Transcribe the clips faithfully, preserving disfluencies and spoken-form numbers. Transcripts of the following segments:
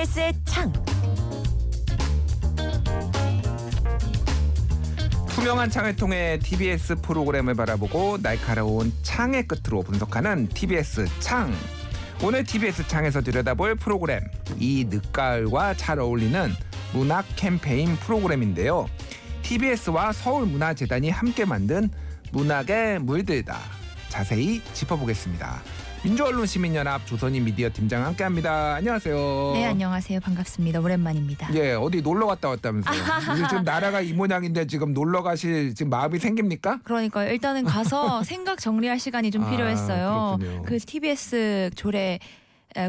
티비에스의 창. 투명한 창을 통해 티비에스 프로그램을 바라보고 날카로운 창의 끝으로 분석하는 티비에스 창. 오늘 티비에스 창에서 들여다볼 프로그램, 이 늦가을과 잘 어울리는 문학 캠페인 프로그램인데요. 티비에스와 서울문화재단이 함께 만든 문학에 물들다, 자세히 짚어보겠습니다. 민주언론시민연합 조선인 미디어 팀장 함께합니다. 안녕하세요. 네, 안녕하세요. 반갑습니다. 오랜만입니다. 예, 어디 놀러 갔다 왔다면서요? 지금 나라가 이 모양인데 지금 놀러 가실 지금 마음이 생깁니까? 그러니까요. 일단은 가서 생각 정리할 시간이 좀 아, 필요했어요. 그렇군요. 그 티비에스 조례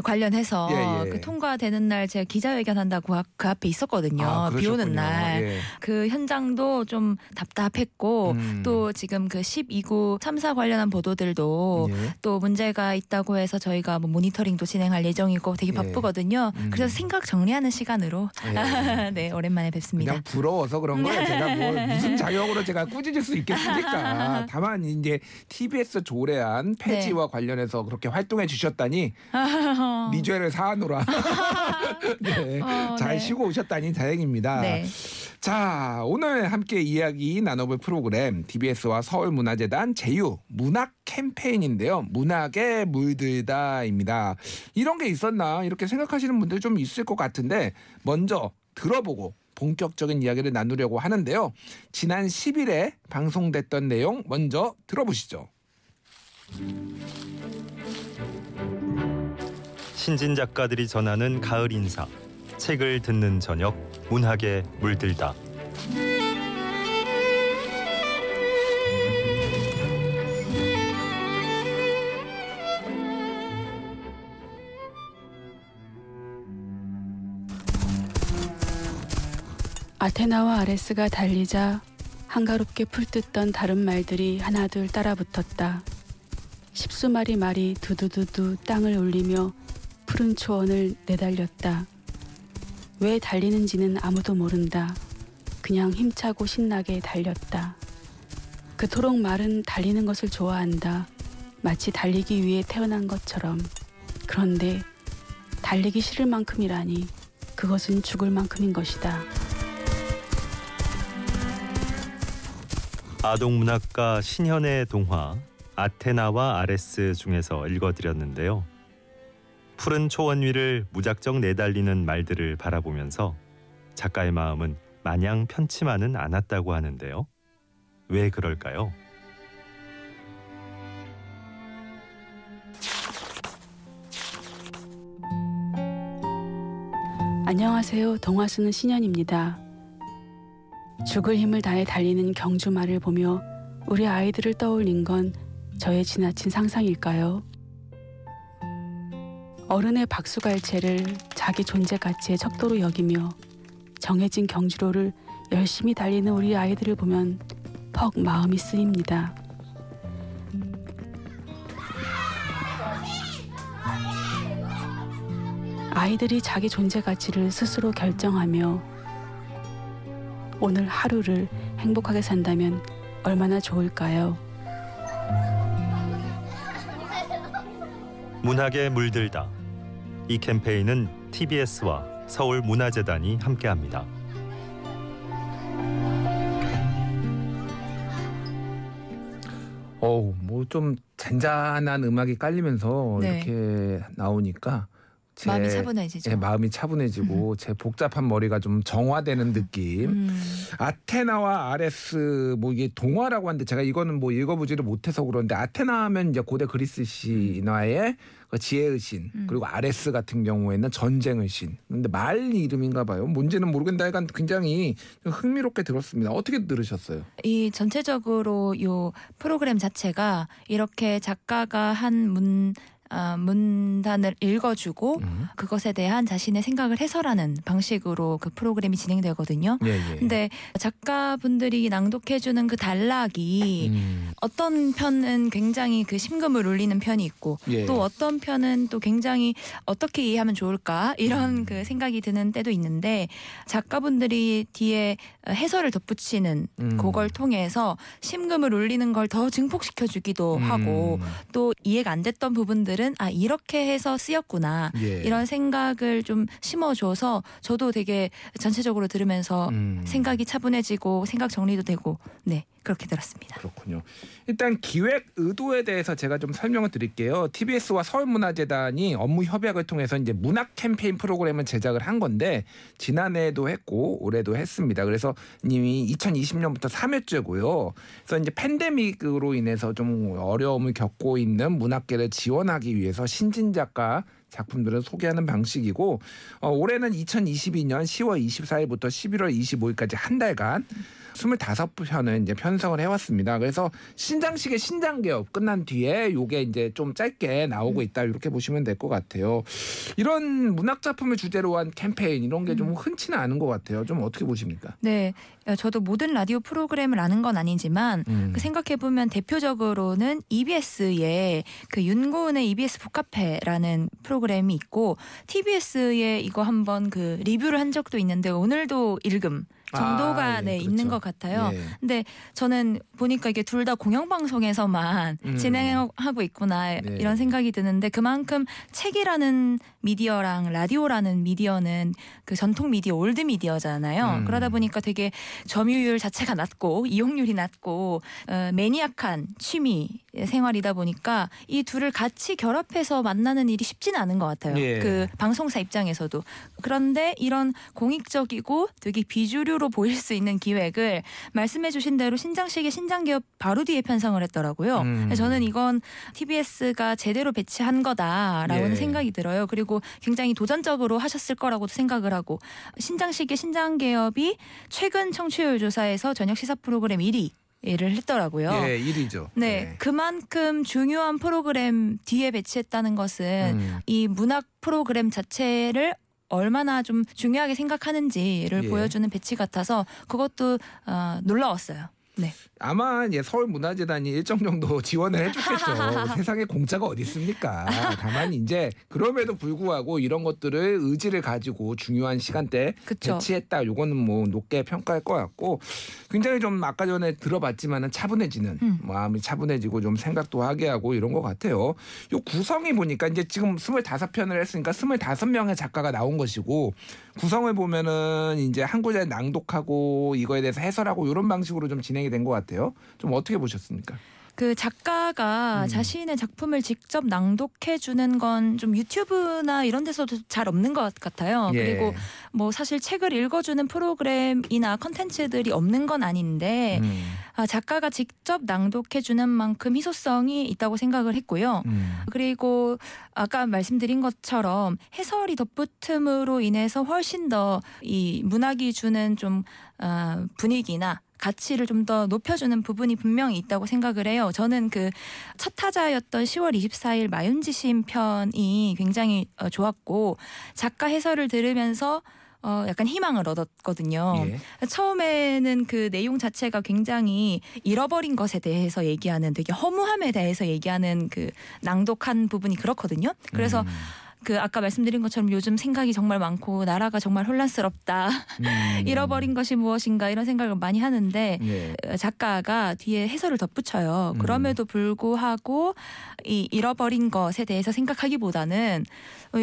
관련해서 예, 예. 그 통과되는 날 제가 기자회견한다고 그 앞에 있었거든요. 아, 비 오는 날. 예. 그 현장도 좀 답답했고 음. 또 지금 그 십이 구 참사 관련한 보도들도 예. 또 문제가 있다고 해서 저희가 뭐 모니터링도 진행할 예정이고 되게 바쁘거든요. 예. 음. 그래서 생각 정리하는 시간으로 예. 네, 오랜만에 뵙습니다. 그냥 부러워서 그런 거예요. 제가 뭐 무슨 자격으로 제가 꾸짖을 수 있겠습니까? 다만 이제 티비에스 조례안 폐지와 네. 관련해서 그렇게 활동해 주셨다니 니 죄를 사하노라. 네, 어, 잘 네. 쉬고 오셨다니 다행입니다. 네. 자, 오늘 함께 이야기 나눠볼 프로그램 티비에스와 서울문화재단 제휴 문학 캠페인인데요. 문학에 물들다입니다. 이런 게 있었나 이렇게 생각하시는 분들 좀 있을 것 같은데 먼저 들어보고 본격적인 이야기를 나누려고 하는데요. 지난 십일에 방송됐던 내용 먼저 들어보시죠. 신진 작가들이 전하는 가을 인사, 책을 듣는 저녁, 문학에 물들다. 아테나와 아레스가 달리자 한가롭게 풀뜯던 다른 말들이 하나둘 따라붙었다. 십수마리 말이 두두두두 땅을 울리며 푸른 초원을 내달렸다. 왜 달리는지는 아무도 모른다. 그냥 힘차고 신나게 달렸다. 그토록 말은 달리는 것을 좋아한다. 마치 달리기 위해 태어난 것처럼. 그런데 달리기 싫을 만큼이라니 그것은 죽을 만큼인 것이다. 아동문학가 신현의 동화 아테나와 아레스 중에서 읽어드렸는데요. 푸른 초원 위를 무작정 내달리는 말들을 바라보면서 작가의 마음은 마냥 편치만은 않았다고 하는데요. 왜 그럴까요? 안녕하세요. 동화 쓰는 신현입니다. 죽을 힘을 다해 달리는 경주마를 보며 우리 아이들을 떠올린 건 저의 지나친 상상일까요? 어른의 박수갈채를 자기 존재 가치의 척도로 여기며 정해진 경주로를 열심히 달리는 우리 아이들을 보면 퍽 마음이 쓰입니다. 아이들이 자기 존재 가치를 스스로 결정하며 오늘 하루를 행복하게 산다면 얼마나 좋을까요? 문학에 물들다. 이 캠페인은 티비에스와 서울문화재단이 함께합니다. 어우, 뭐 좀 잔잔한 음악이 깔리면서 네. 이렇게 나오니까 제, 마음이 차분해지죠. 제 마음이 차분해지고 음. 제 복잡한 머리가 좀 정화되는 느낌. 음. 아테나와 아레스 뭐 이게 동화라고 하는데 제가 이거는 뭐 읽어보지를 못해서 그런데 아테나 하면 이제 고대 그리스 신화의 그 지혜의 신 음. 그리고 아레스 같은 경우에는 전쟁의 신. 근데 말 이름인가 봐요. 뭔지는 모르겠는데 약간 굉장히 흥미롭게 들었습니다. 어떻게 들으셨어요? 이 전체적으로 요 프로그램 자체가 이렇게 작가가 한 문 어, 문단을 읽어주고 음. 그것에 대한 자신의 생각을 해설하는 방식으로 그 프로그램이 진행되거든요. 예, 예. 근데 작가분들이 낭독해주는 그 단락이 음. 어떤 편은 굉장히 그 심금을 울리는 편이 있고 예. 또 어떤 편은 또 굉장히 어떻게 이해하면 좋을까 이런 음. 그 생각이 드는 때도 있는데 작가분들이 뒤에 해설을 덧붙이는 음. 그걸 통해서 심금을 울리는 걸 더 증폭시켜주기도 음. 하고 또 이해가 안 됐던 부분들은 분들은 아 이렇게 해서 쓰였구나 예. 이런 생각을 좀 심어줘서 저도 되게 전체적으로 들으면서 음. 생각이 차분해지고 생각 정리도 되고 네 그렇게 들었습니다. 그렇군요. 일단 기획 의도에 대해서 제가 좀 설명을 드릴게요. 티비에스와 서울문화재단이 업무 협약을 통해서 이제 문학 캠페인 프로그램을 제작을 한 건데 지난해에도 했고 올해도 했습니다. 그래서 이미 이천이십 년부터 삼 회째고요. 그래서 이제 팬데믹으로 인해서 좀 어려움을 겪고 있는 문학계를 지원하기 위해서 신진작가 작품들을 소개하는 방식이고 어, 올해는 이천이십이 년 시월 이십사일부터 십일월 이십오일까지 한 달간 이십오 편을 이제 편성을 해왔습니다. 그래서 신장식의 신장개업 끝난 뒤에 요게 이제 좀 짧게 나오고 있다 이렇게 보시면 될 것 같아요. 이런 문학 작품을 주제로 한 캠페인 이런 게 좀 흔치는 않은 것 같아요. 좀 어떻게 보십니까? 네, 저도 모든 라디오 프로그램을 아는 건 아니지만 음. 그 생각해 보면 대표적으로는 이비에스의 그 윤고은의 이비에스 북카페라는 프로그램이 있고 티비에스에 이거 한번 그 리뷰를 한 적도 있는데 오늘도 읽음. 정도가 아, 예, 네, 그렇죠. 있는 것 같아요. 예. 근데 저는 보니까 이게 둘 다 공영방송에서만 음. 진행하고 있구나 예. 이런 생각이 드는데 그만큼 책이라는 미디어랑 라디오라는 미디어는 그 전통 미디어, 올드 미디어잖아요. 음. 그러다 보니까 되게 점유율 자체가 낮고 이용률이 낮고 어, 매니악한 취미 생활이다 보니까 이 둘을 같이 결합해서 만나는 일이 쉽지는 않은 것 같아요. 예. 그 방송사 입장에서도. 그런데 이런 공익적이고 되게 비주류 로 보일 수 있는 기획을 말씀해 주신 대로 신장식의 신장개업 바로 뒤에 편성을 했더라고요. 음. 저는 이건 티비에스가 제대로 배치한 거다라는 예. 생각이 들어요. 그리고 굉장히 도전적으로 하셨을 거라고도 생각을 하고 신장식의 신장개업이 최근 청취율 조사에서 저녁 시사 프로그램 일 위. 일을 했더라고요. 예, 일이죠. 네, 네, 그만큼 중요한 프로그램 뒤에 배치했다는 것은 음. 이 문학 프로그램 자체를 얼마나 좀 중요하게 생각하는지를 예. 보여주는 배치 같아서 그것도 어, 놀라웠어요. 네. 아마 예, 서울문화재단이 일정 정도 지원을 해줬겠죠. 세상에 공짜가 어디 있습니까. 다만 이제 그럼에도 불구하고 이런 것들을 의지를 가지고 중요한 시간대에 그쵸. 배치했다. 요거는 뭐 높게 평가할 것 같고 굉장히 좀 아까 전에 들어봤지만은 차분해지는 음. 마음이 차분해지고 좀 생각도 하게 하고 이런 것 같아요. 요 구성이 보니까 이제 지금 이십오 편을 했으니까 이십오 명의 작가가 나온 것이고 구성을 보면은 이제 한 구절 낭독하고 이거에 대해서 해설하고 이런 방식으로 좀 진행이 된 것 같아요. 좀 어떻게 보셨습니까? 그 작가가 음. 자신의 작품을 직접 낭독해 주는 건 좀 유튜브나 이런 데서도 잘 없는 것 같아요. 예. 그리고 뭐 사실 책을 읽어주는 프로그램이나 컨텐츠들이 없는 건 아닌데 음. 작가가 직접 낭독해 주는 만큼 희소성이 있다고 생각을 했고요. 음. 그리고 아까 말씀드린 것처럼 해설이 덧붙음으로 인해서 훨씬 더 이 문학이 주는 좀 어, 분위기나 가치를 좀 더 높여주는 부분이 분명히 있다고 생각을 해요. 저는 그 첫 타자였던 시월 이십사일 마윤지 시인 편이 굉장히 어, 좋았고 작가 해설을 들으면서 어, 약간 희망을 얻었거든요. 예. 처음에는 그 내용 자체가 굉장히 잃어버린 것에 대해서 얘기하는 되게 허무함에 대해서 얘기하는 그 낭독한 부분이 그렇거든요. 그래서 음. 그 아까 말씀드린 것처럼 요즘 생각이 정말 많고 나라가 정말 혼란스럽다. 음. 잃어버린 것이 무엇인가 이런 생각을 많이 하는데 예. 작가가 뒤에 해설을 덧붙여요. 음. 그럼에도 불구하고 이 잃어버린 것에 대해서 생각하기보다는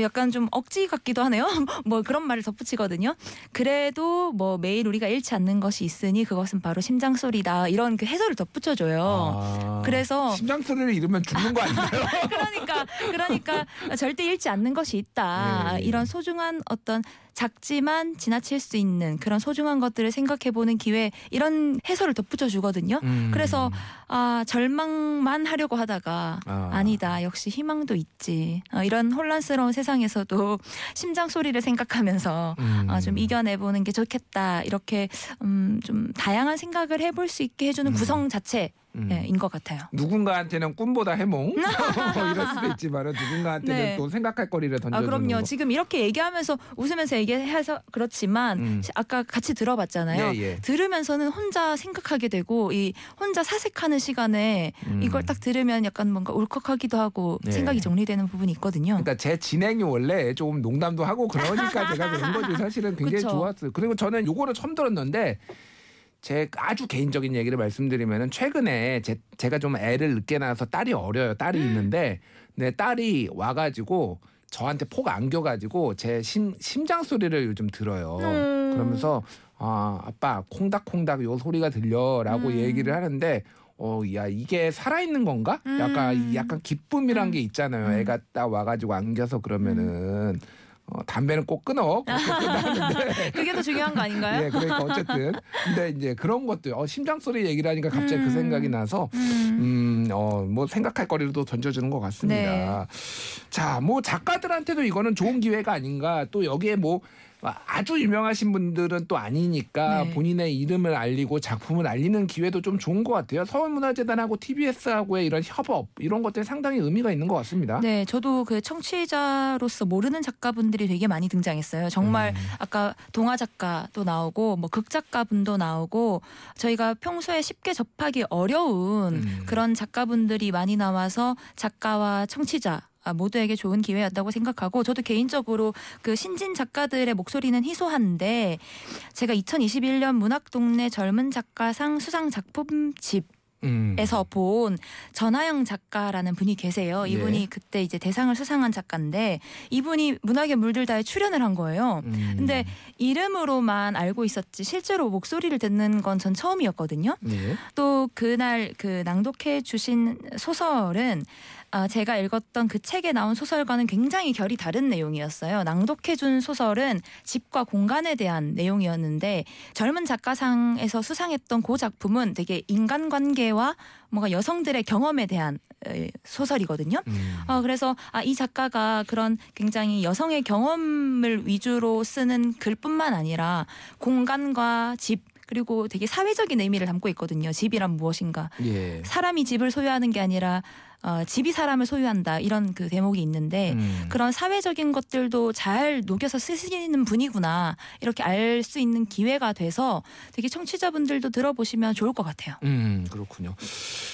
약간 좀 억지 같기도 하네요. 뭐 그런 말을 덧붙이거든요. 그래도 뭐 매일 우리가 잃지 않는 것이 있으니 그것은 바로 심장소리다. 이런 그 해설을 덧붙여줘요. 아. 그래서 심장소리를 잃으면 죽는 거 아닌가요? 그러니까 그러니까 절대 잃지 않는 것이 있다. 네. 이런 소중한 어떤 작지만 지나칠 수 있는 그런 소중한 것들을 생각해보는 기회 이런 해설을 덧붙여주거든요. 음. 그래서 아, 절망만 하려고 하다가 아. 아니다. 역시 희망도 있지. 아, 이런 혼란스러운 세상에서도 심장 소리를 생각하면서 음. 아, 좀 이겨내보는 게 좋겠다. 이렇게 음, 좀 다양한 생각을 해볼 수 있게 해주는 음. 구성 자체. 음. 네, 인 것 같아요. 누군가한테는 꿈보다 해몽 이럴 수도 있지만 누군가한테는 네. 또 생각할 거리를 던져주는 거. 아, 그럼요. 거. 지금 이렇게 얘기하면서 웃으면서 얘기해서 그렇지만 음. 아까 같이 들어봤잖아요. 예, 예. 들으면서는 혼자 생각하게 되고 이 혼자 사색하는 시간에 음. 이걸 딱 들으면 약간 뭔가 울컥하기도 하고 예. 생각이 정리되는 부분이 있거든요. 그러니까 제 진행이 원래 조금 농담도 하고 그러니까 제가 그런 거지 사실은 굉장히 그쵸? 좋았어요. 그리고 저는 요거를 처음 들었는데 제 아주 개인적인 얘기를 말씀드리면은 최근에 제, 제가 좀 애를 늦게 낳아서 딸이 어려요. 딸이 있는데 내 딸이 와가지고 저한테 폭 안겨가지고 제 심, 심장 소리를 요즘 들어요. 음. 그러면서 아, 아빠 콩닥콩닥 요 소리가 들려라고 음. 얘기를 하는데 어, 야 이게 살아있는 건가? 음. 약간 약간 기쁨이란 음. 게 있잖아요. 애가 딱 와가지고 안겨서 그러면은 어, 담배는 꼭 끊어. 그게 더 중요한 거 아닌가요? 예, 그러니까 어쨌든 근데 이제 그런 것들 어, 심장 소리 얘기를 하니까 갑자기 음. 그 생각이 나서 음, 어, 뭐 생각할 거리도 던져주는 것 같습니다. 네. 자, 뭐 작가들한테도 이거는 좋은 기회가 아닌가. 또 여기에 뭐 아주 유명하신 분들은 또 아니니까 네. 본인의 이름을 알리고 작품을 알리는 기회도 좀 좋은 것 같아요. 서울문화재단하고 티비에스하고의 이런 협업 이런 것들 상당히 의미가 있는 것 같습니다. 네, 저도 그 청취자로서 모르는 작가분들이 되게 많이 등장했어요. 정말 음. 아까 동화 작가도 나오고 뭐 극 작가분도 나오고 저희가 평소에 쉽게 접하기 어려운 음. 그런 작가분들이 많이 나와서 작가와 청취자 모두에게 좋은 기회였다고 생각하고 저도 개인적으로 그 신진 작가들의 목소리는 희소한데 제가 이천이십일 년 문학동네 젊은 작가상 수상 작품집 음. 에서 본 전하영 작가라는 분이 계세요. 이분이 예. 그때 이제 대상을 수상한 작가인데 이분이 문학에 물들다에 출연을 한 거예요. 음. 근데 이름으로만 알고 있었지 실제로 목소리를 듣는 건 전 처음이었거든요. 예. 또 그날 그 낭독해 주신 소설은 아, 제가 읽었던 그 책에 나온 소설과는 굉장히 결이 다른 내용이었어요. 낭독해 준 소설은 집과 공간에 대한 내용이었는데 젊은 작가상에서 수상했던 그 작품은 되게 인간관계 와 뭔가 여성들의 경험에 대한 소설이거든요. 음. 어, 그래서 아, 이 작가가 그런 굉장히 여성의 경험을 위주로 쓰는 글뿐만 아니라 공간과 집 그리고 되게 사회적인 의미를 담고 있거든요. 집이란 무엇인가. 예. 사람이 집을 소유하는 게 아니라 어, 집이 사람을 소유한다 이런 그 대목이 있는데 음. 그런 사회적인 것들도 잘 녹여서 쓰시는 분이구나 이렇게 알 수 있는 기회가 돼서 되게 청취자분들도 들어보시면 좋을 것 같아요. 음, 그렇군요.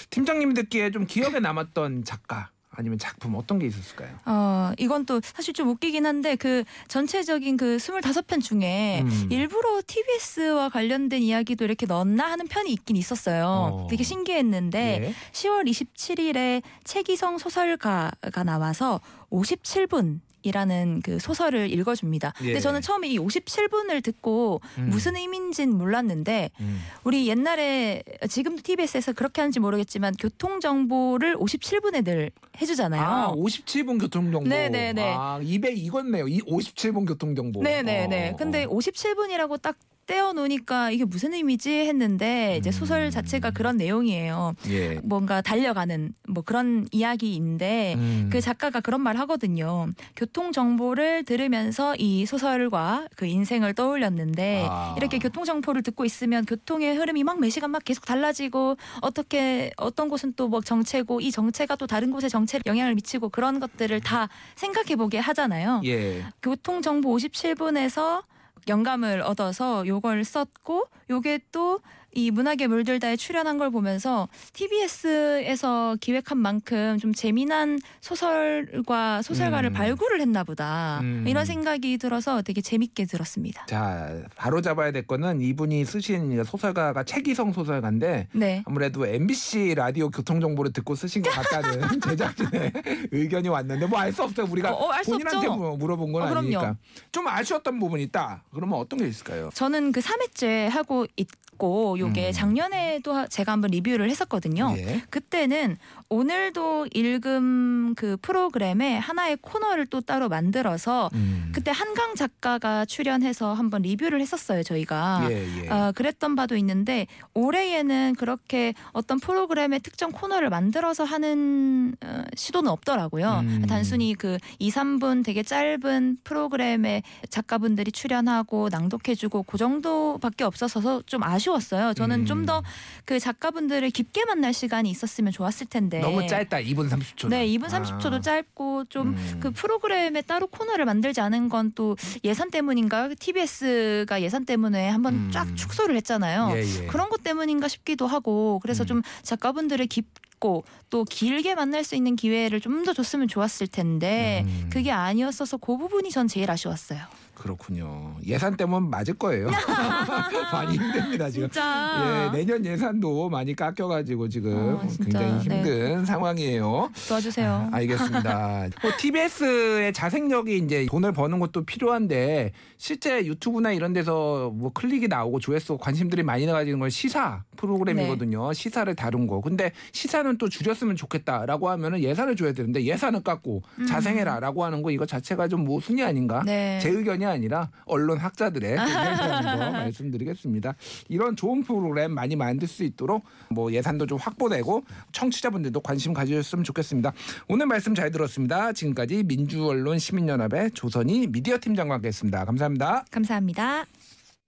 팀장님 듣기에 좀 기억에 남았던 작가 아니면 작품 어떤 게 있었을까요? 어, 이건 또 사실 좀 웃기긴 한데 그 전체적인 그 이십오 편 중에 음. 일부러 티비에스와 관련된 이야기도 이렇게 넣었나 하는 편이 있긴 있었어요. 어. 되게 신기했는데 예. 시월 이십칠일에 최기성 소설가가 나와서 오십칠 분 이라는 그 소설을 읽어줍니다. 예. 근데 저는 처음에 이 오십칠 분을 듣고 음. 무슨 의미인진 몰랐는데 음. 우리 옛날에 지금도 티비에스에서 그렇게 하는지 모르겠지만 교통정보를 오십칠 분에 늘 해주잖아요. 아, 오십칠 분 교통정보. 네네네. 아, 입에 익었네요. 이 오십칠 분 교통정보. 네네네. 어. 근데 오십칠 분이라고 딱 떼어놓으니까 이게 무슨 의미지 했는데 이제 소설 자체가 그런 내용이에요. 예. 뭔가 달려가는 뭐 그런 이야기인데 음. 그 작가가 그런 말 하거든요. 교통 정보를 들으면서 이 소설과 그 인생을 떠올렸는데 아. 이렇게 교통 정보를 듣고 있으면 교통의 흐름이 막 매시간 막 계속 달라지고 어떻게 어떤 곳은 또 뭐 정체고 이 정체가 또 다른 곳의 정체에 영향을 미치고 그런 것들을 다 생각해보게 하잖아요. 예. 교통 정보 오십칠 분에서 영감을 얻어서 요걸 썼고 요게 또 이 문학에 물들다에 출연한 걸 보면서 티비에스에서 기획한 만큼 좀 재미난 소설과 소설가를 음. 발굴을 했나 보다. 음. 이런 생각이 들어서 되게 재밌게 들었습니다. 자, 바로 잡아야 될 거는 이분이 쓰신 소설가가 최기성 소설가인데 네. 아무래도 엠비씨 라디오 교통정보를 듣고 쓰신 것 같다는 제작진의 의견이 왔는데 뭐 알 수 없어요. 우리가 어, 어, 알 수 본인한테 없죠. 물어본 건 어, 아니니까. 좀 아쉬웠던 부분이 있다. 그러면 어떤 게 있을까요? 저는 그 삼 회째 하고 있고 요게 작년에도 제가 한번 리뷰를 했었거든요. 예. 그때는 오늘도 읽음 그 프로그램에 하나의 코너를 또 따로 만들어서 음. 그때 한강 작가가 출연해서 한번 리뷰를 했었어요. 저희가. 예, 예. 어, 그랬던 바도 있는데 올해에는 그렇게 어떤 프로그램의 특정 코너를 만들어서 하는 어, 시도는 없더라고요. 음. 단순히 그 이, 삼 분 되게 짧은 프로그램에 작가분들이 출연하고 낭독해주고 그 정도밖에 없어서 좀 아쉬웠어요. 저는 음. 좀 더 그 작가분들을 깊게 만날 시간이 있었으면 좋았을 텐데. 너무 짧다. 이 분 삼십 초. 네. 이 분 삼십 초도 아. 짧고 좀 그 음. 프로그램에 따로 코너를 만들지 않은 건 또 예산 때문인가. 티비에스가 예산 때문에 한번 음. 쫙 축소를 했잖아요. 예, 예. 그런 것 때문인가 싶기도 하고 그래서 음. 좀 작가분들을 깊고 또 길게 만날 수 있는 기회를 좀 더 줬으면 좋았을 텐데 음. 그게 아니었어서 그 부분이 전 제일 아쉬웠어요. 그렇군요. 예산 때문에 맞을 거예요. 많이 힘듭니다 지금. 진짜. 예, 내년 예산도 많이 깎여가지고 지금 아, 굉장히 힘든 네. 상황이에요. 도와주세요. 아, 알겠습니다. 뭐, 티비에스의 자생력이 이제 돈을 버는 것도 필요한데 실제 유튜브나 이런 데서 뭐 클릭이 나오고 조회수 관심들이 많이 나가지는 건 시사 프로그램이거든요. 네. 시사를 다룬 거. 근데 시사는 또 줄였으면 좋겠다라고 하면은 예산을 줘야 되는데 예산을 깎고 음. 자생해라라고 하는 거 이거 자체가 좀 모순이 아닌가? 네. 제 의견이 아니라 언론 학자들의 의견이라는 거 말씀드리겠습니다. 이런 좋은 프로그램 많이 만들 수 있도록 뭐 예산도 좀 확보되고 청취자분들도 관심 가지셨으면 좋겠습니다. 오늘 말씀 잘 들었습니다. 지금까지 민주언론시민연합의 조선희 미디어 팀장과 함께했습니다. 감사합니다. 감사합니다.